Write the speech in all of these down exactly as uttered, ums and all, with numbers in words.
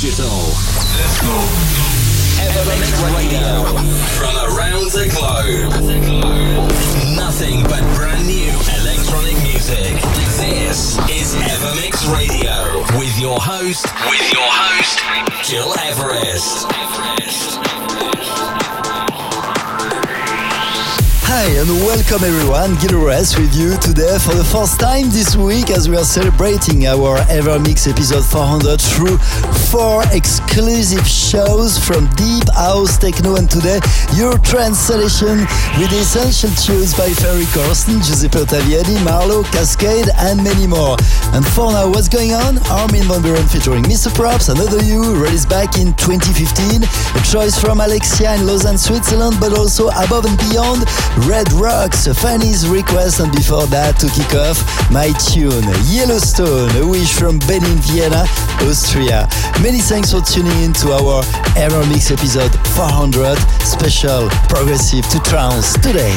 digital. Let's go. Evermix Radio. From around the globe. Nothing but brand new electronic music. This is Evermix Radio. With your host. With your host. Gil Everest. Hi and welcome everyone, Kidd Ress with you today for the first time this week as we are celebrating our Evermix episode four hundred through four exclusive shows from Deep House Techno, and today your trance selection with essential tunes by Ferry Corsten, Giuseppe Ottaviani, Marlowe, Cascade and many more. And for now, what's going on? Armin van Buuren featuring Mister Props, Another You, released back in twenty fifteen, a choice from Alexia in Lausanne, Switzerland, but also Above and Beyond, Red Rocks, Fanny's Request, and before that, to kick off, my tune, Yellowstone, a wish from Benin, Vienna, Austria. Many thanks for tuning in to our Evermix episode four hundred, special progressive to trance today.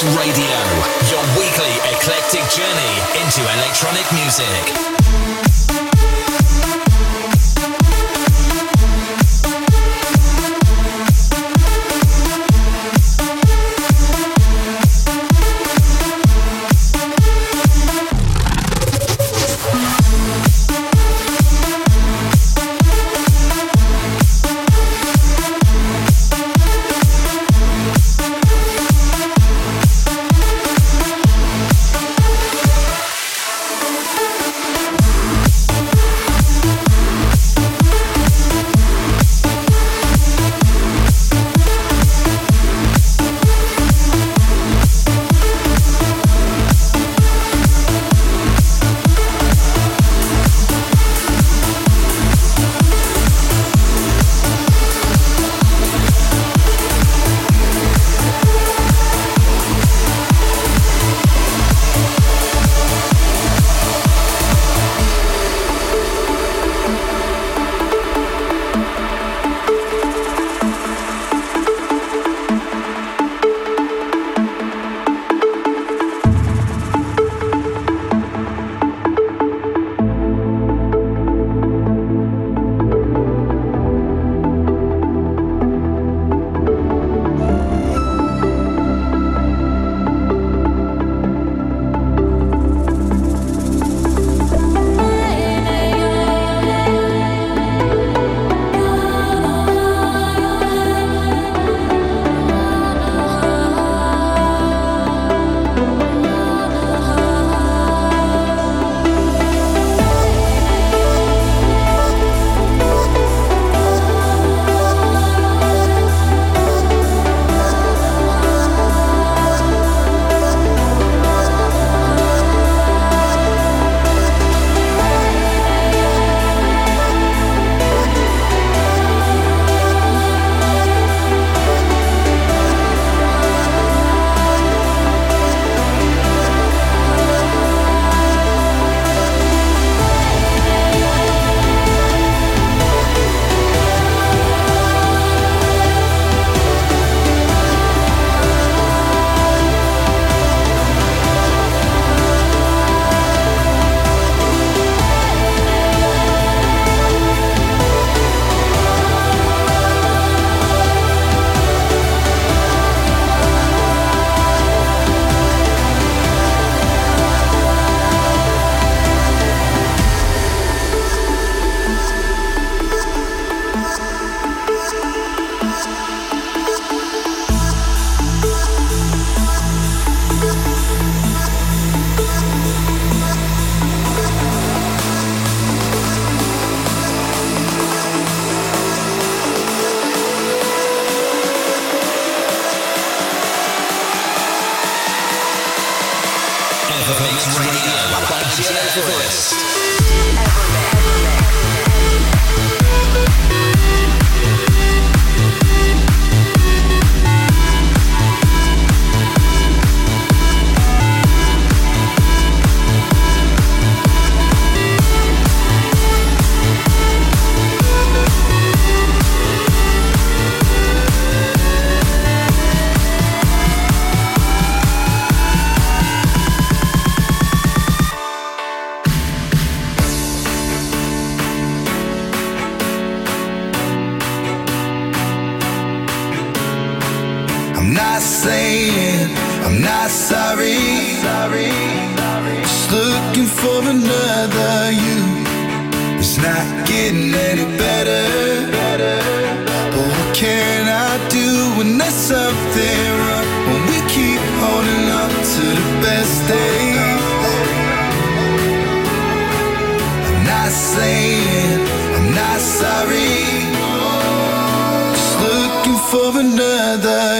Errorist Radio, your weekly eclectic journey into electronic music.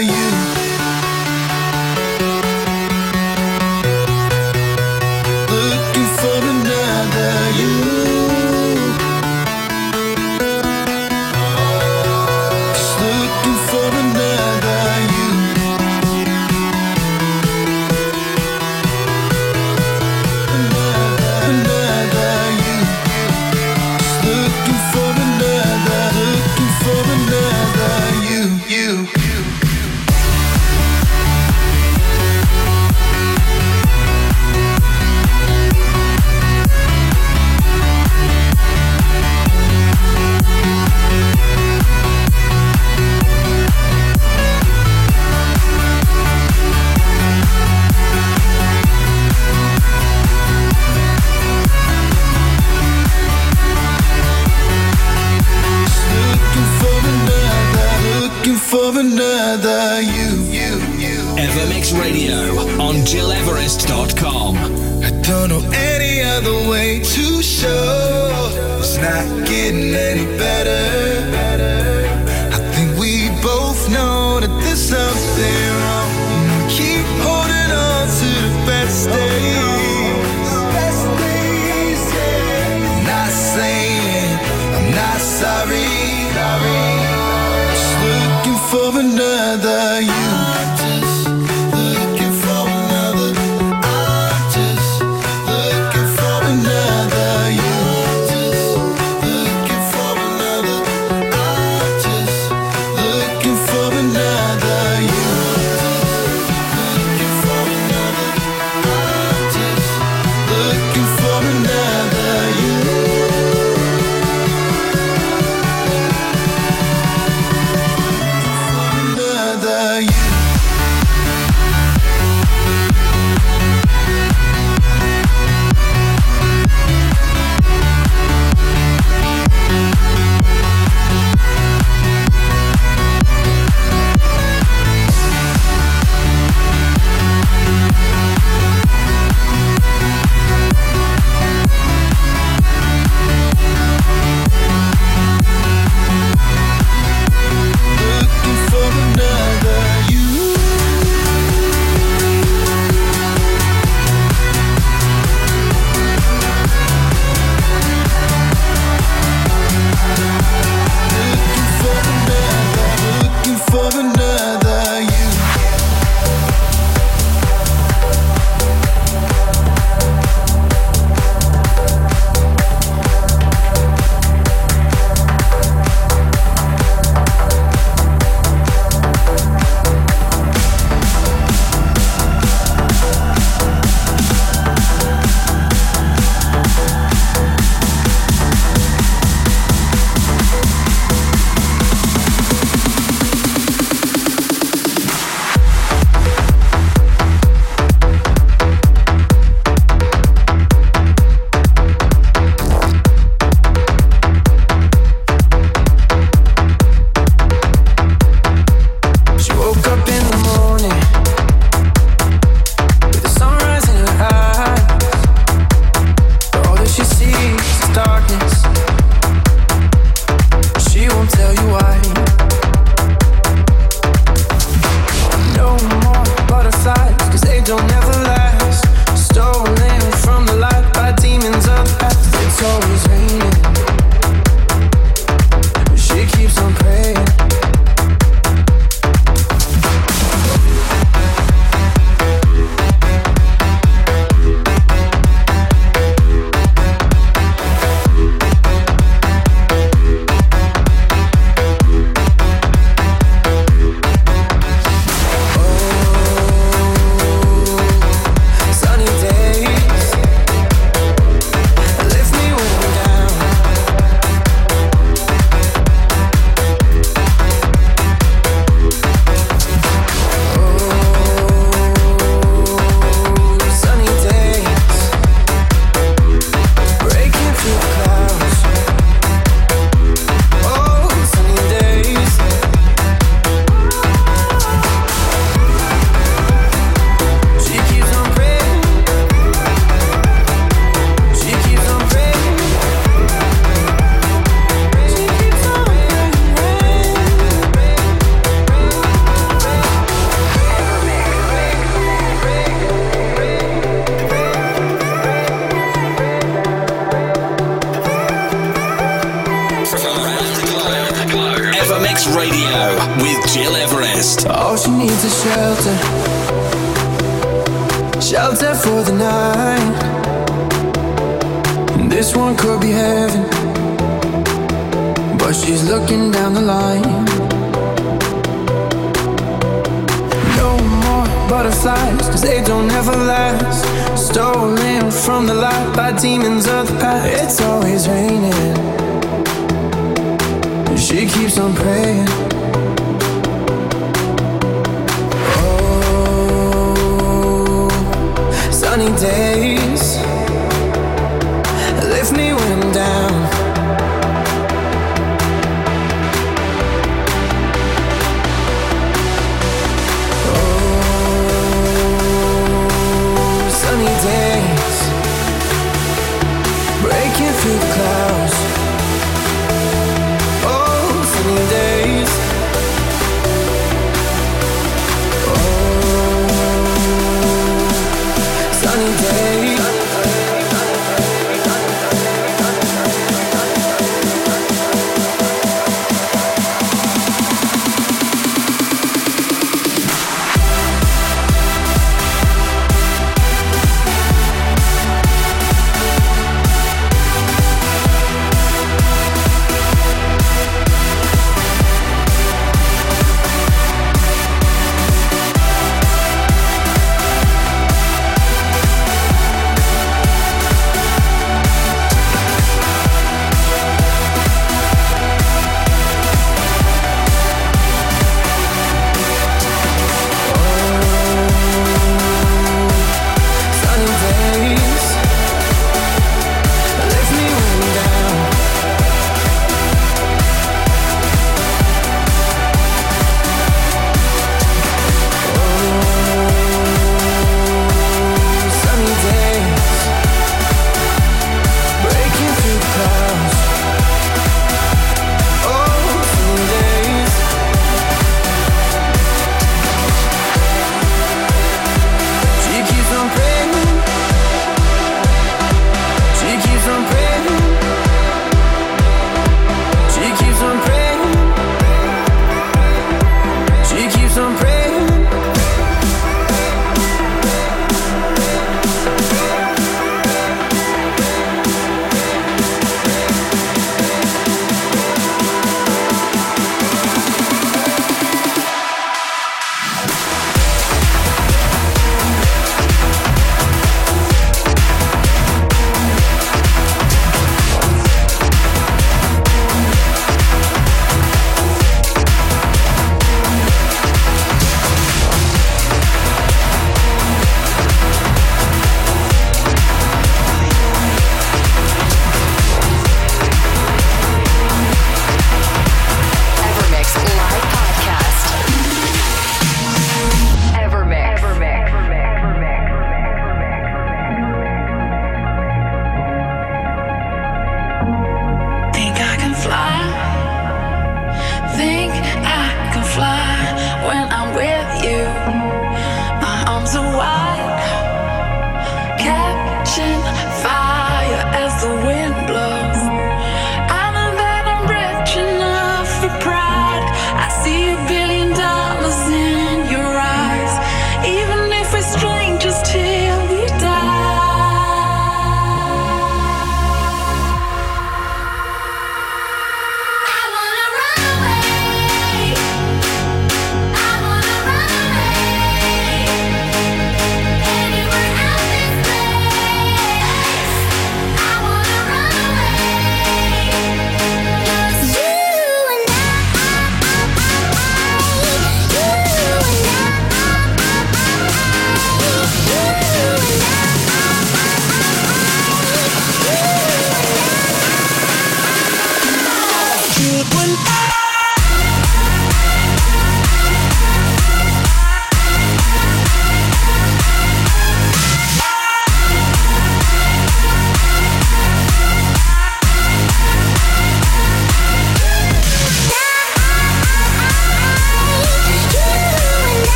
You. for another you, you, you. Evermix Radio on gil everest dot com. I don't know any other way to show it's not getting any better, better. I think we both know that there's something wrong. We keep holding on to the best days. Sorry, sorry. Just looking for another you. I'm just looking for another. I'm just looking for another you. I'm just looking for another. I'm just looking for another you. Looking for another. I'm just looking for another you.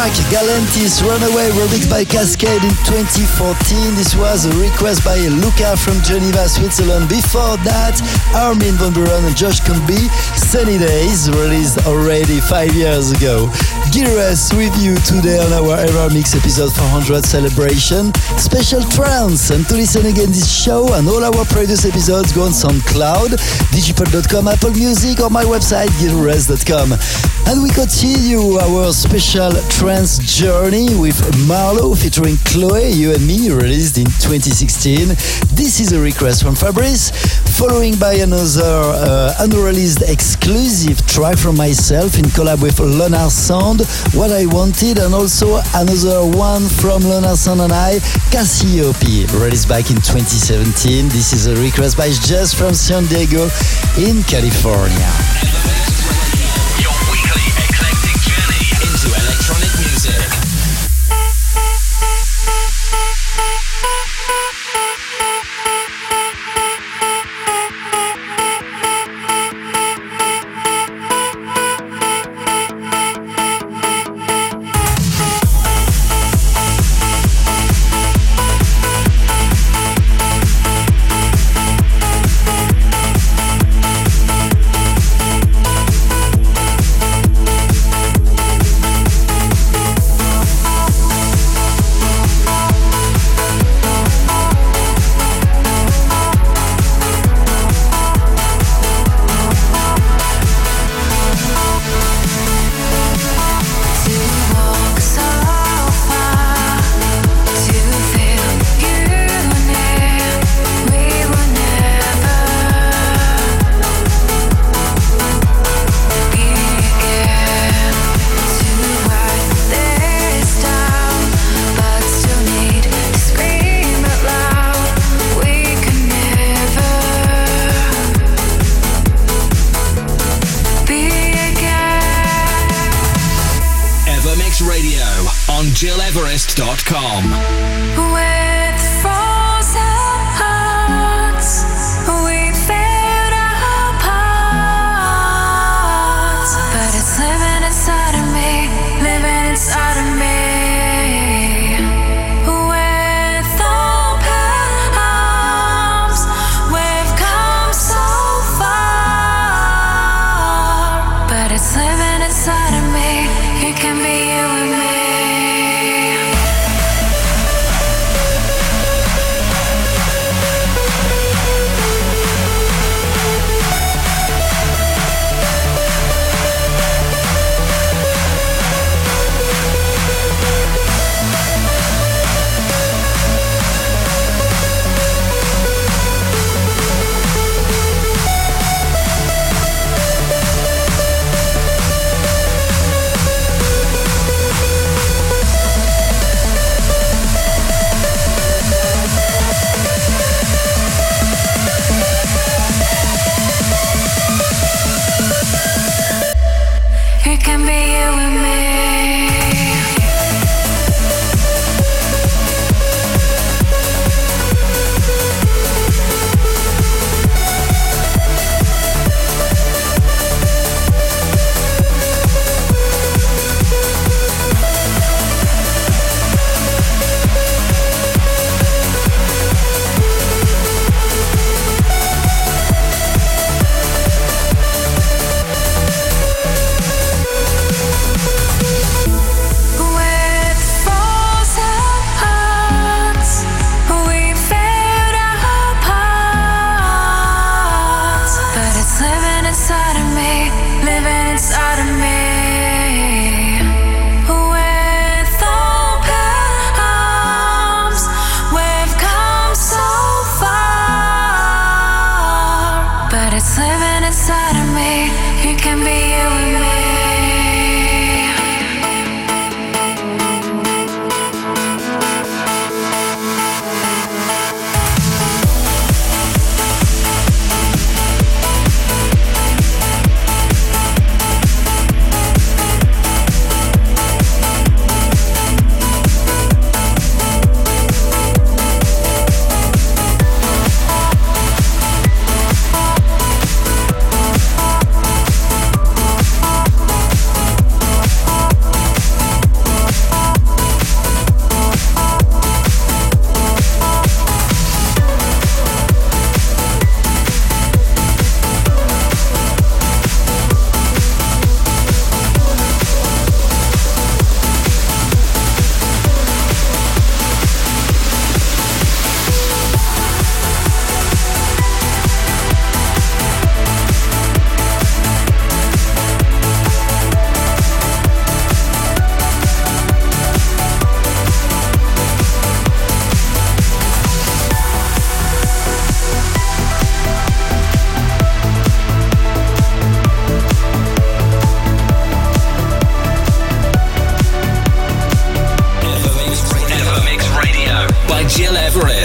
track, Galantis Runaway, remixed by Cascade in twenty fourteen. This was a request by Luca from Geneva, Switzerland. Before that, Armin van Buuren and Josh Comby, Sunny Days, released already five years ago. Gill Ress with you today on our Evermix episode four hundred celebration, special trance. And to listen again this show and all our previous episodes, go on SoundCloud, digipod dot com, Apple Music, or my website, gil verest dot com. And we continue our special trance journey with Marlowe featuring Chloe, You and Me, released in twenty sixteen. This is a request from Fabrice, following by another uh, unreleased exclusive track from myself in collab with Leonard Sound, What I Wanted, and also another one from Leonard Sound and I, Cassiope, released back in twenty seventeen. This is a request by Jess from San Diego in California. It can be you and me.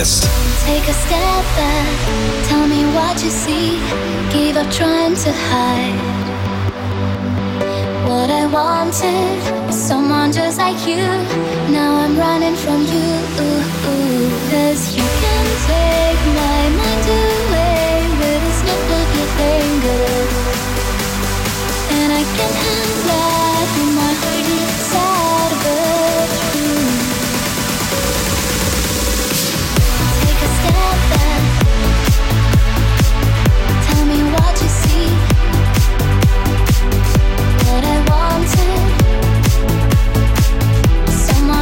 Request. Take a step back, tell me what you see. Give up trying to hide. What I wanted was someone just like you. Now I'm running from you. Ooh, ooh. Cause you can take my mind away with a snap of your fingers. And I can handle that when my heart is out of it. Take a step back. Tell me what you see. What I wanted. Someone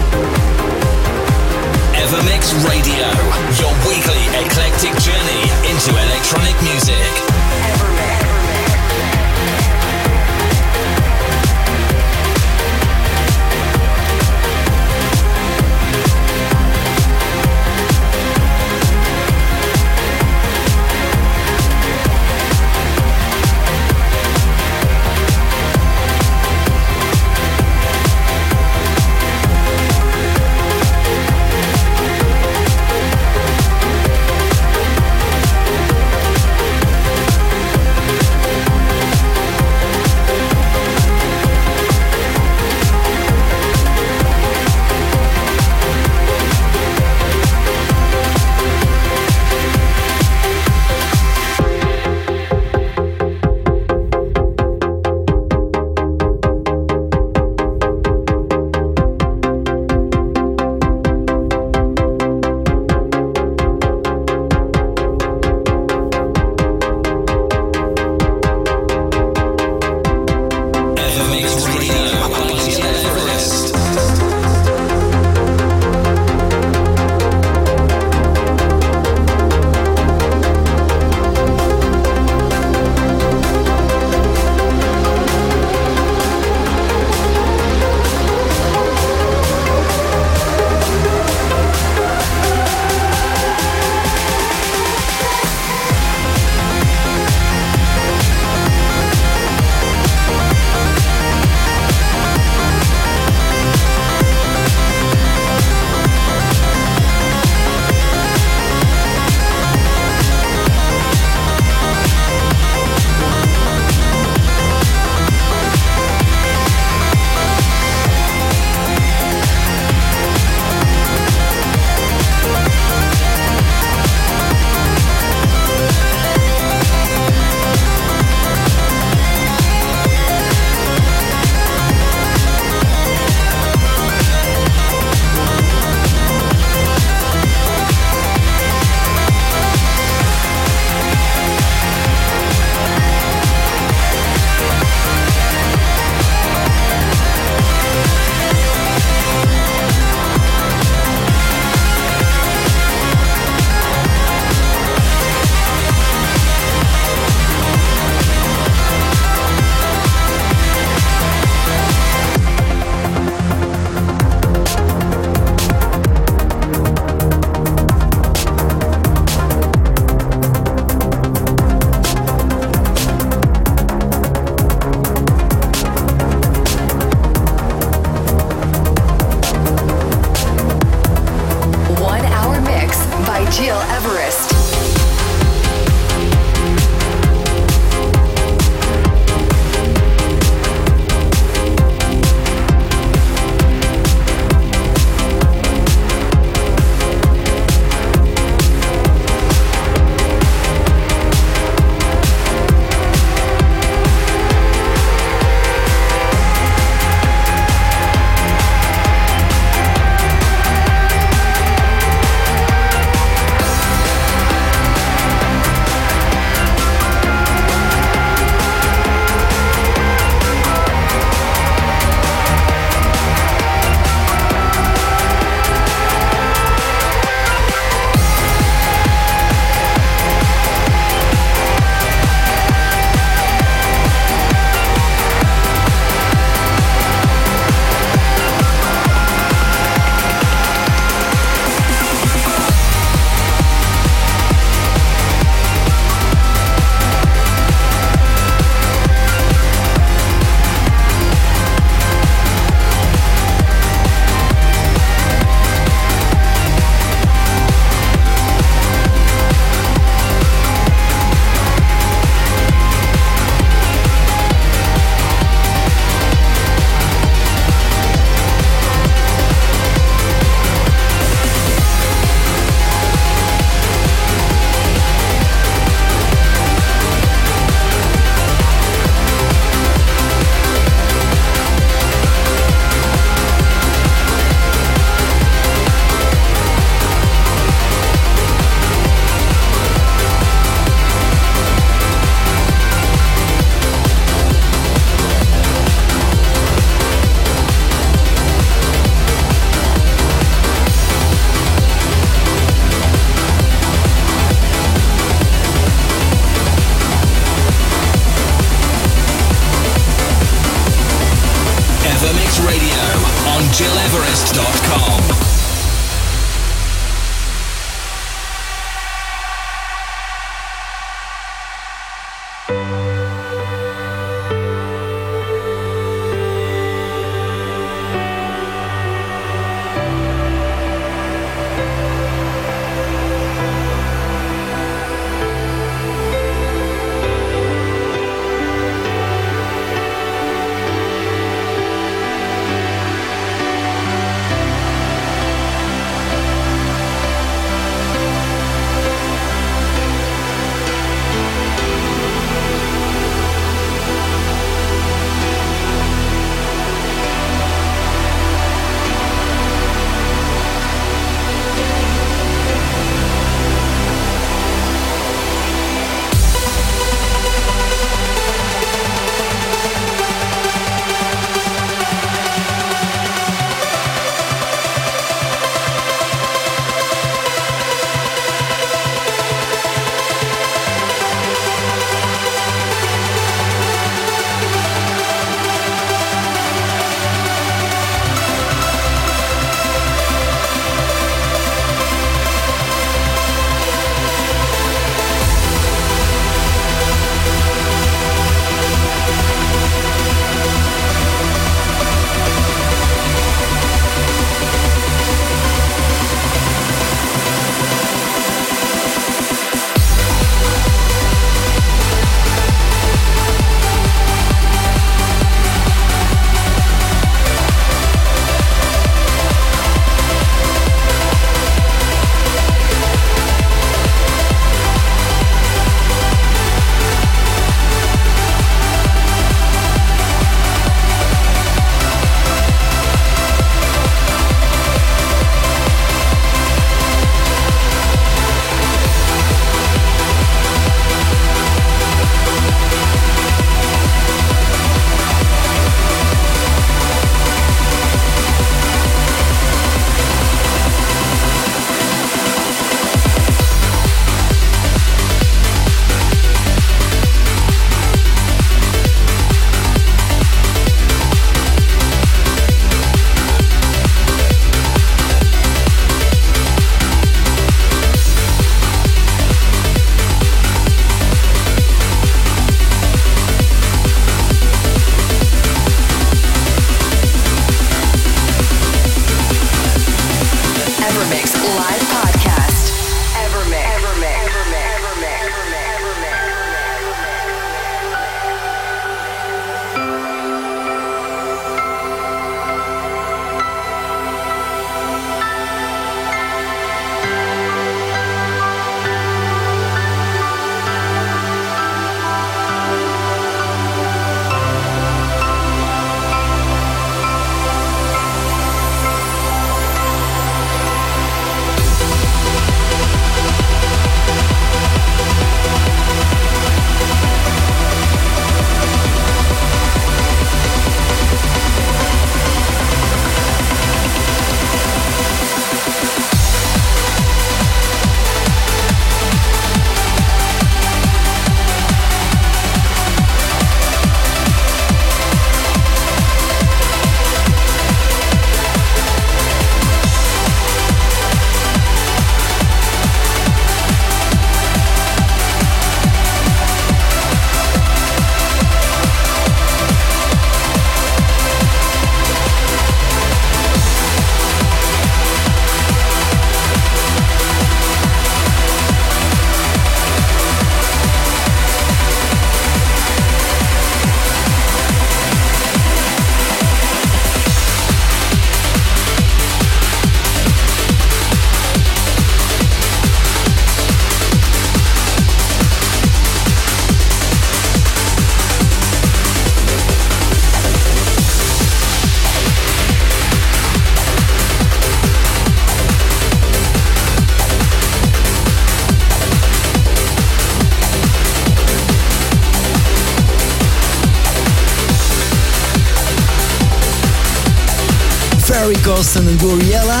Ferry Corsten and Goriela,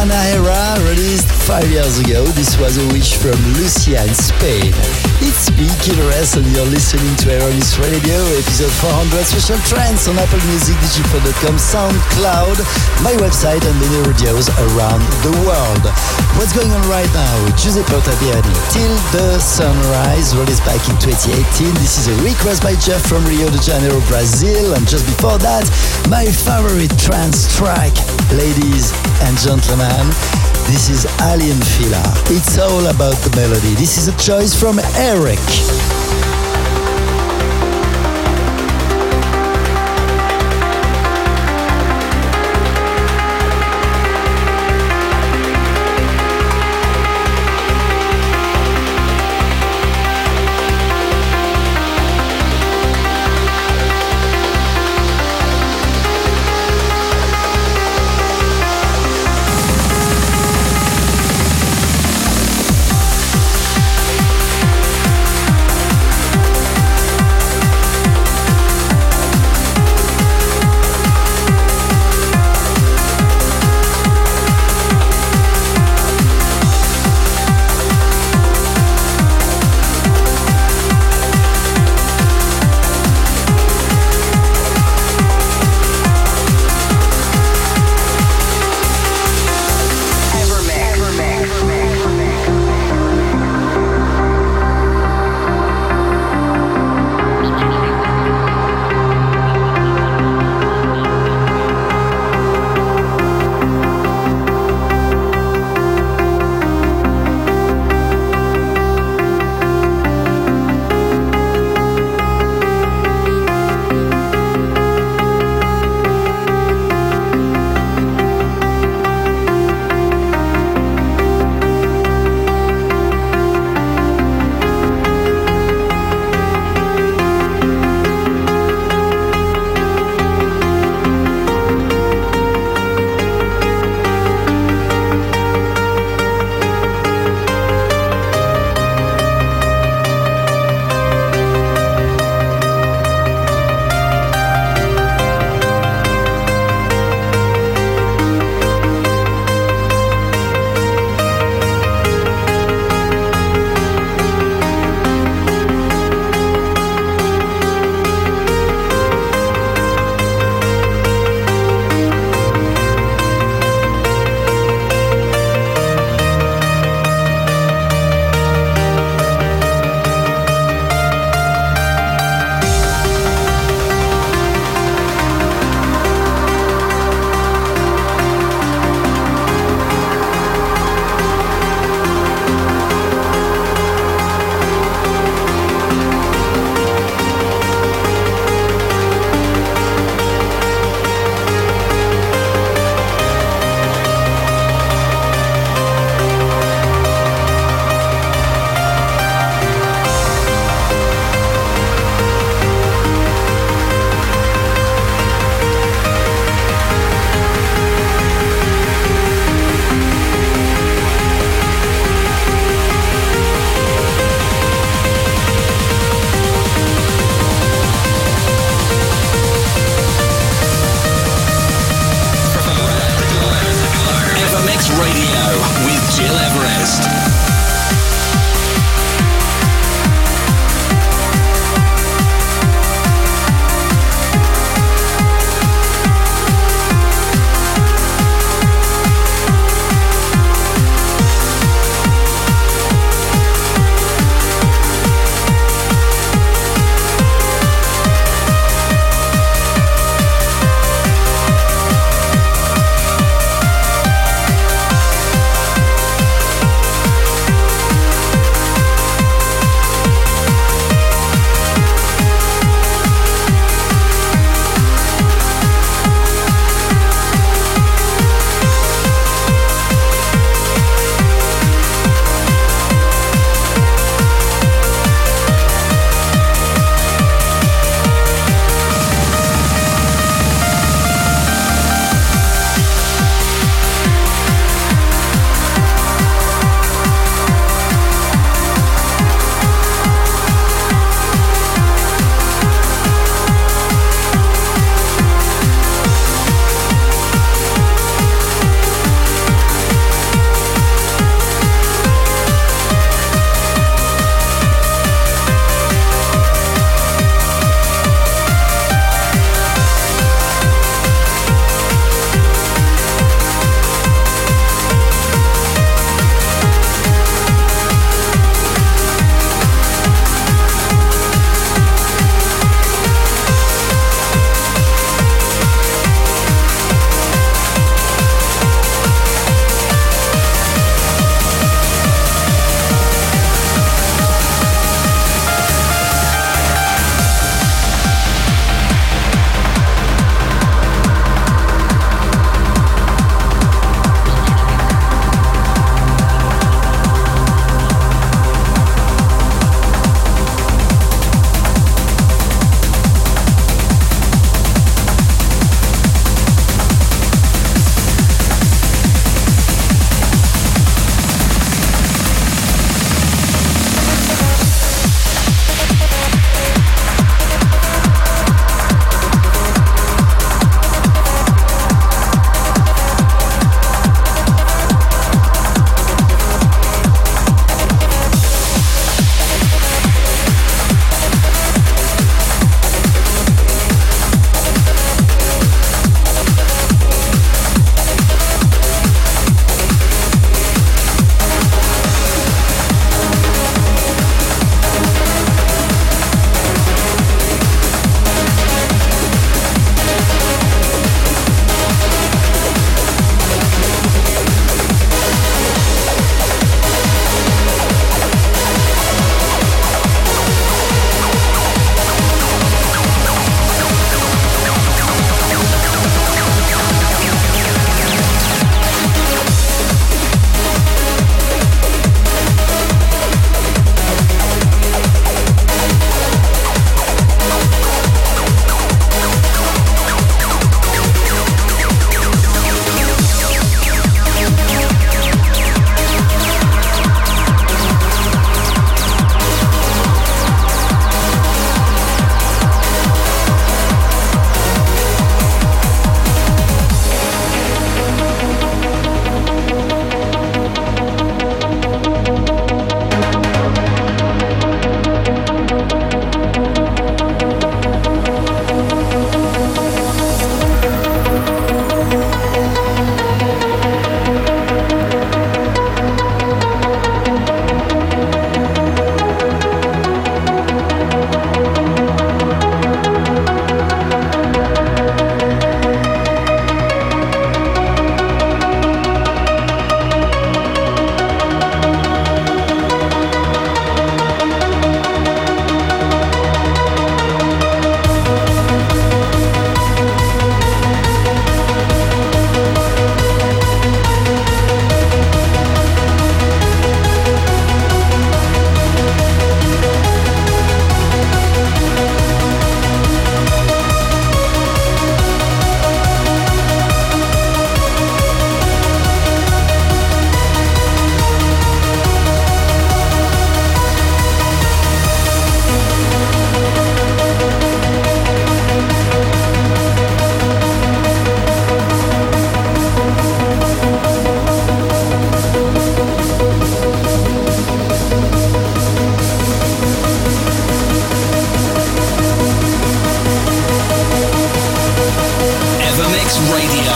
Anahera, released five years ago. This was a wish from Lucia in Spain. It's me, Kidd Ress, and you're listening to Errorist Radio, episode four hundred, special trance on Apple Music, digipod dot com, SoundCloud, my website, and many radios around the world. What's going on right now? Giuseppe Ottaviani, Till the Sunrise, released back in twenty eighteen. This is a request by Jeff from Rio de Janeiro, Brazil, and just before that, my favorite trance track, ladies and gentlemen, this is Alien Fila. It's all about the melody. This is a choice from Eric.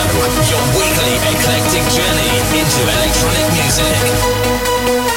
your weekly eclectic journey into electronic music.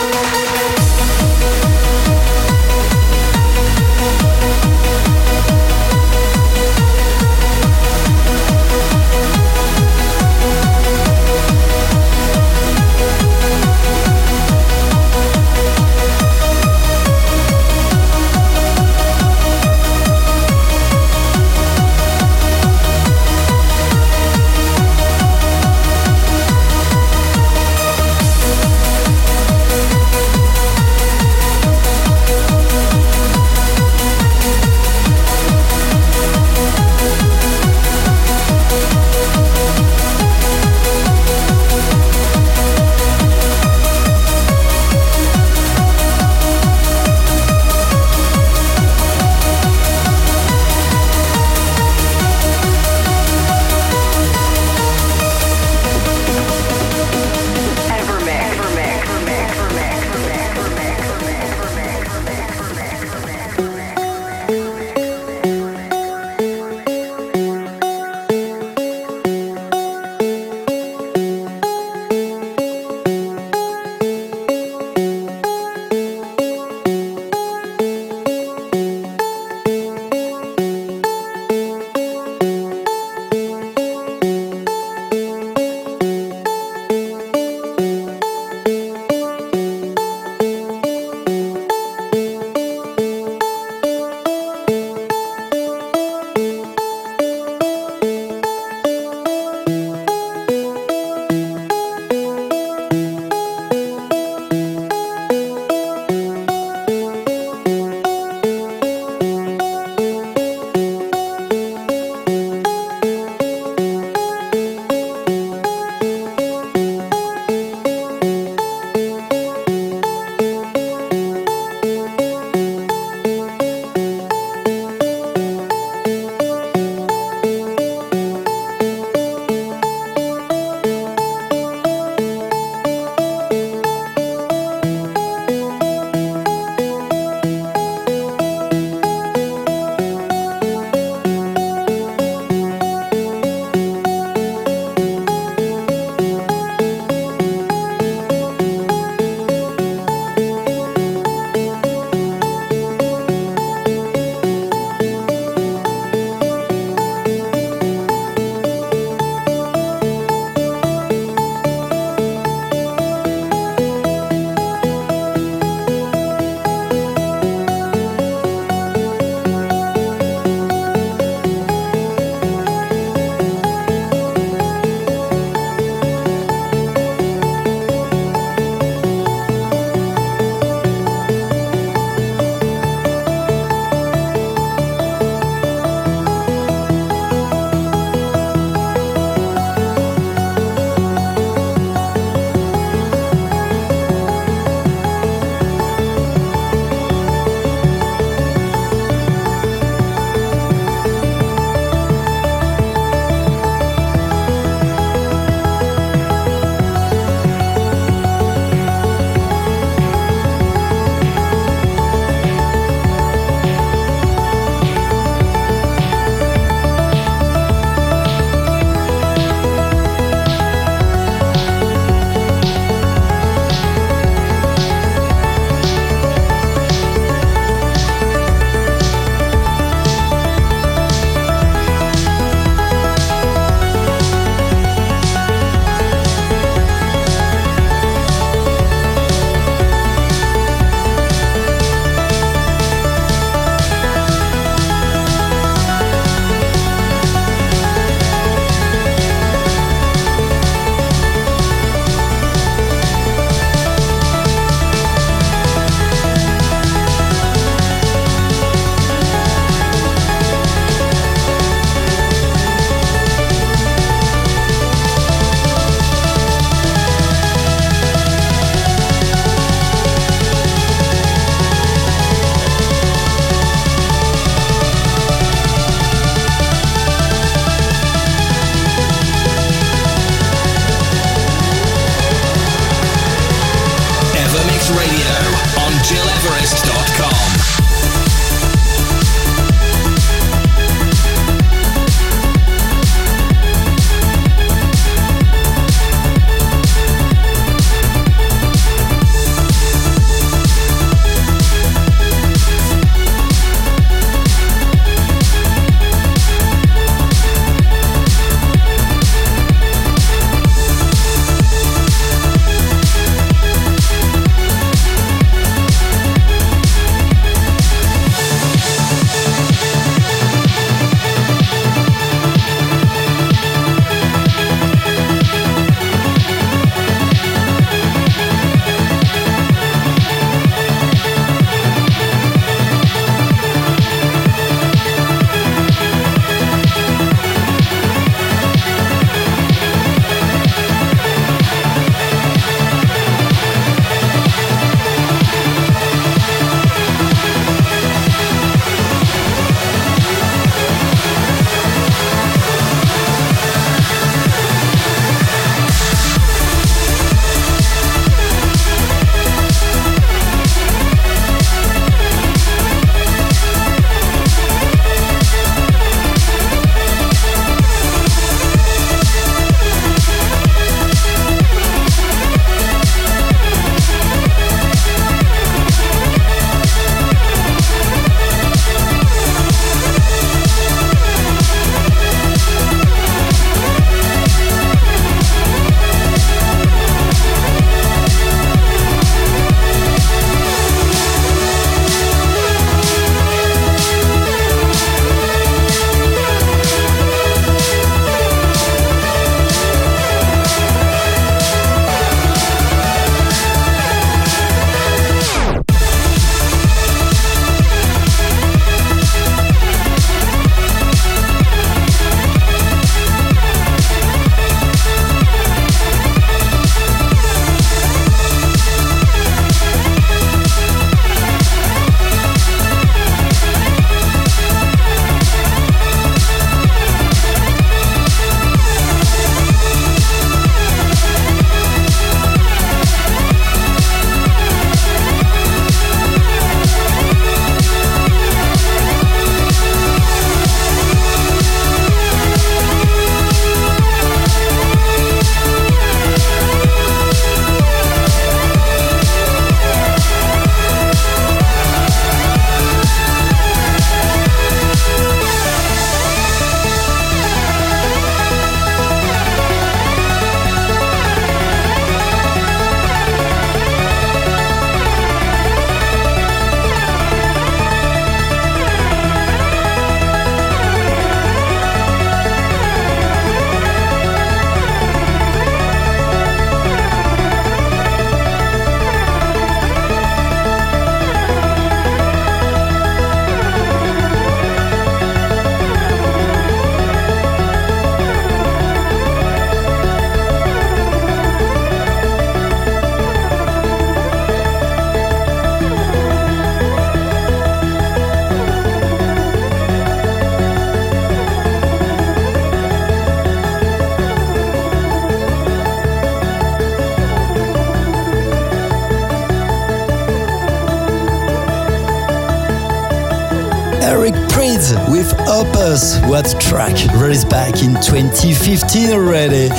Cascade with Opus. What a track! Released back in twenty fifteen already.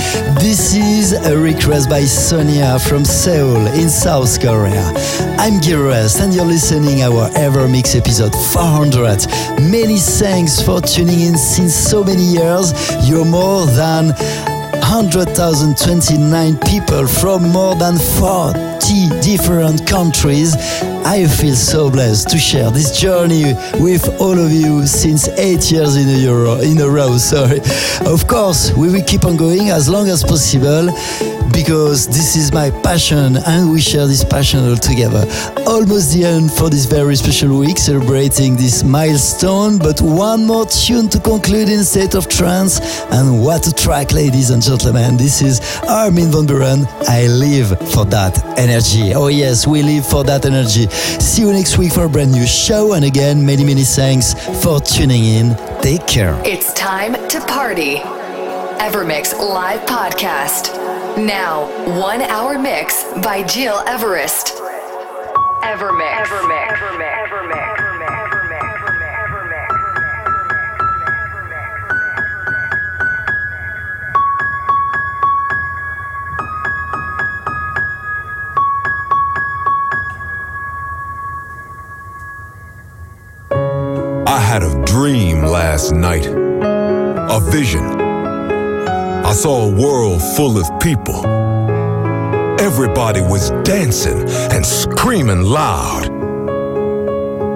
This is a request by Sonia from Seoul in South Korea. I'm Gil Everest and you're listening our Evermix episode four hundred. Many thanks for tuning in since so many years. You're more than one hundred thousand twenty-nine people from more than forty different countries. I feel so blessed to share this journey with all of you since eight years in a, euro, in a row. Sorry. Of course, we will keep on going as long as possible because this is my passion and we share this passion all together. Almost the end for this very special week, celebrating this milestone, but one more tune to conclude in a state of trance. And what a track, ladies and gentlemen. This is Armin van Buuren. I live for that energy. Oh yes, we live for that energy. See you next week for a brand new show. And again, many, many thanks for tuning in. Take care. It's time to party. Evermix Live Podcast. Now, one hour mix by Gil Everest. Evermix. Evermix. Evermix. Evermix. I had a dream last night, a vision. I saw a world full of people. Everybody was dancing and screaming loud.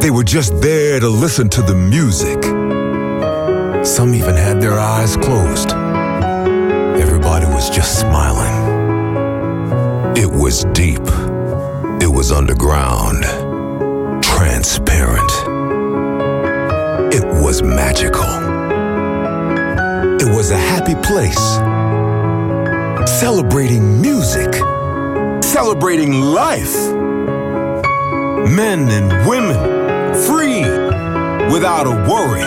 They were just there to listen to the music. Some even had their eyes closed. Everybody was just smiling. It was deep. It was underground, transparent. It was magical. It was a happy place, celebrating music, celebrating life. Men and women, free, without a worry.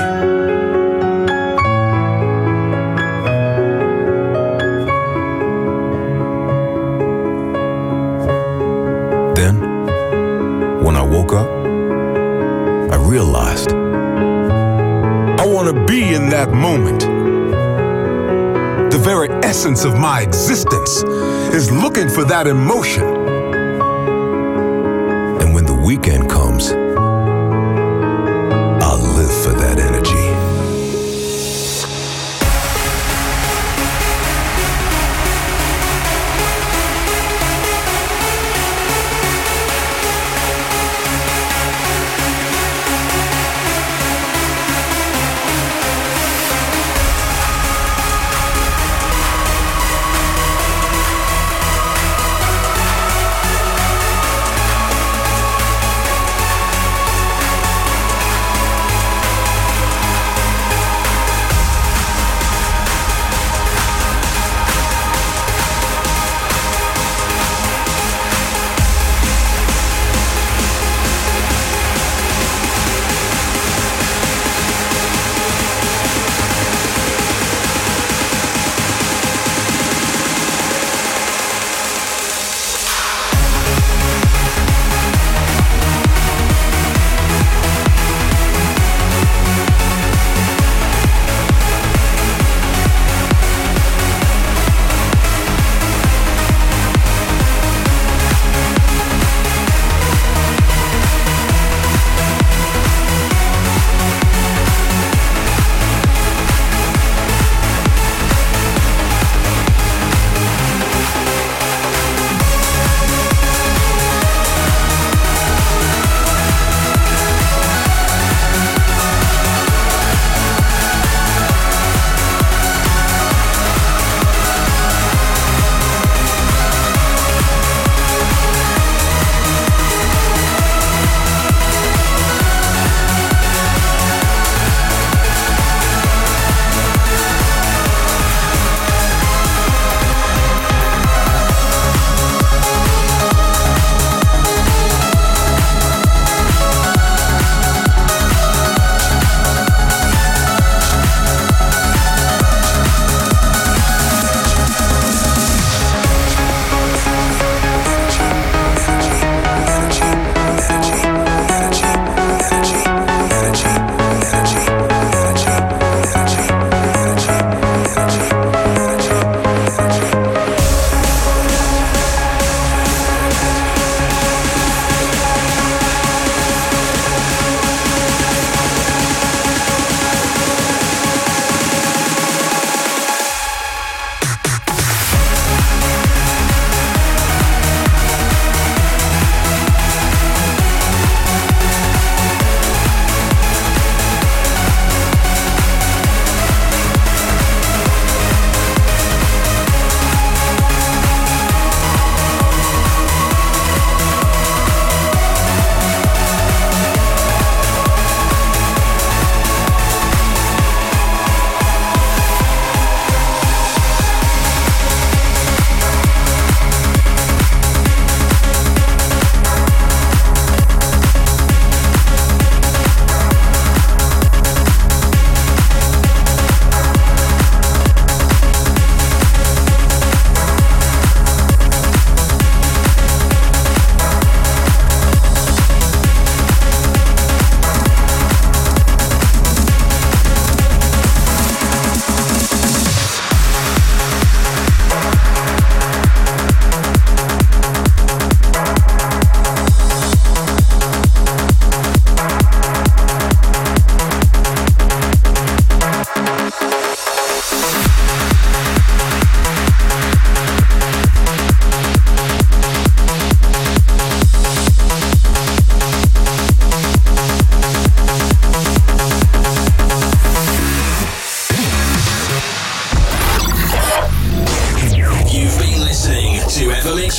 Then, when I woke up, I realized I want to be in that moment. The very essence of my existence is looking for that emotion. And when the weekend comes, I'll live for that energy.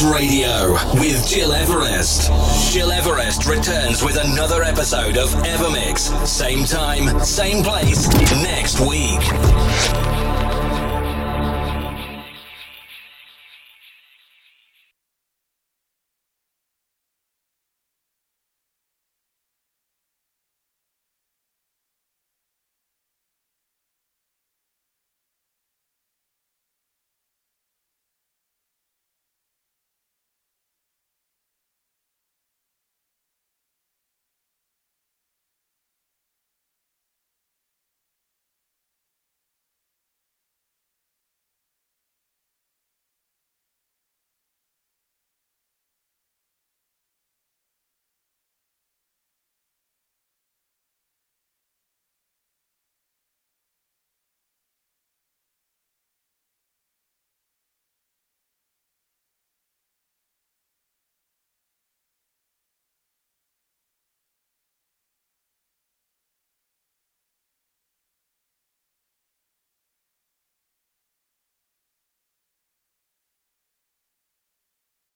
Errorist Radio with Gil Everest. Gil Everest returns with another episode of Evermix. Same time, same place, next week.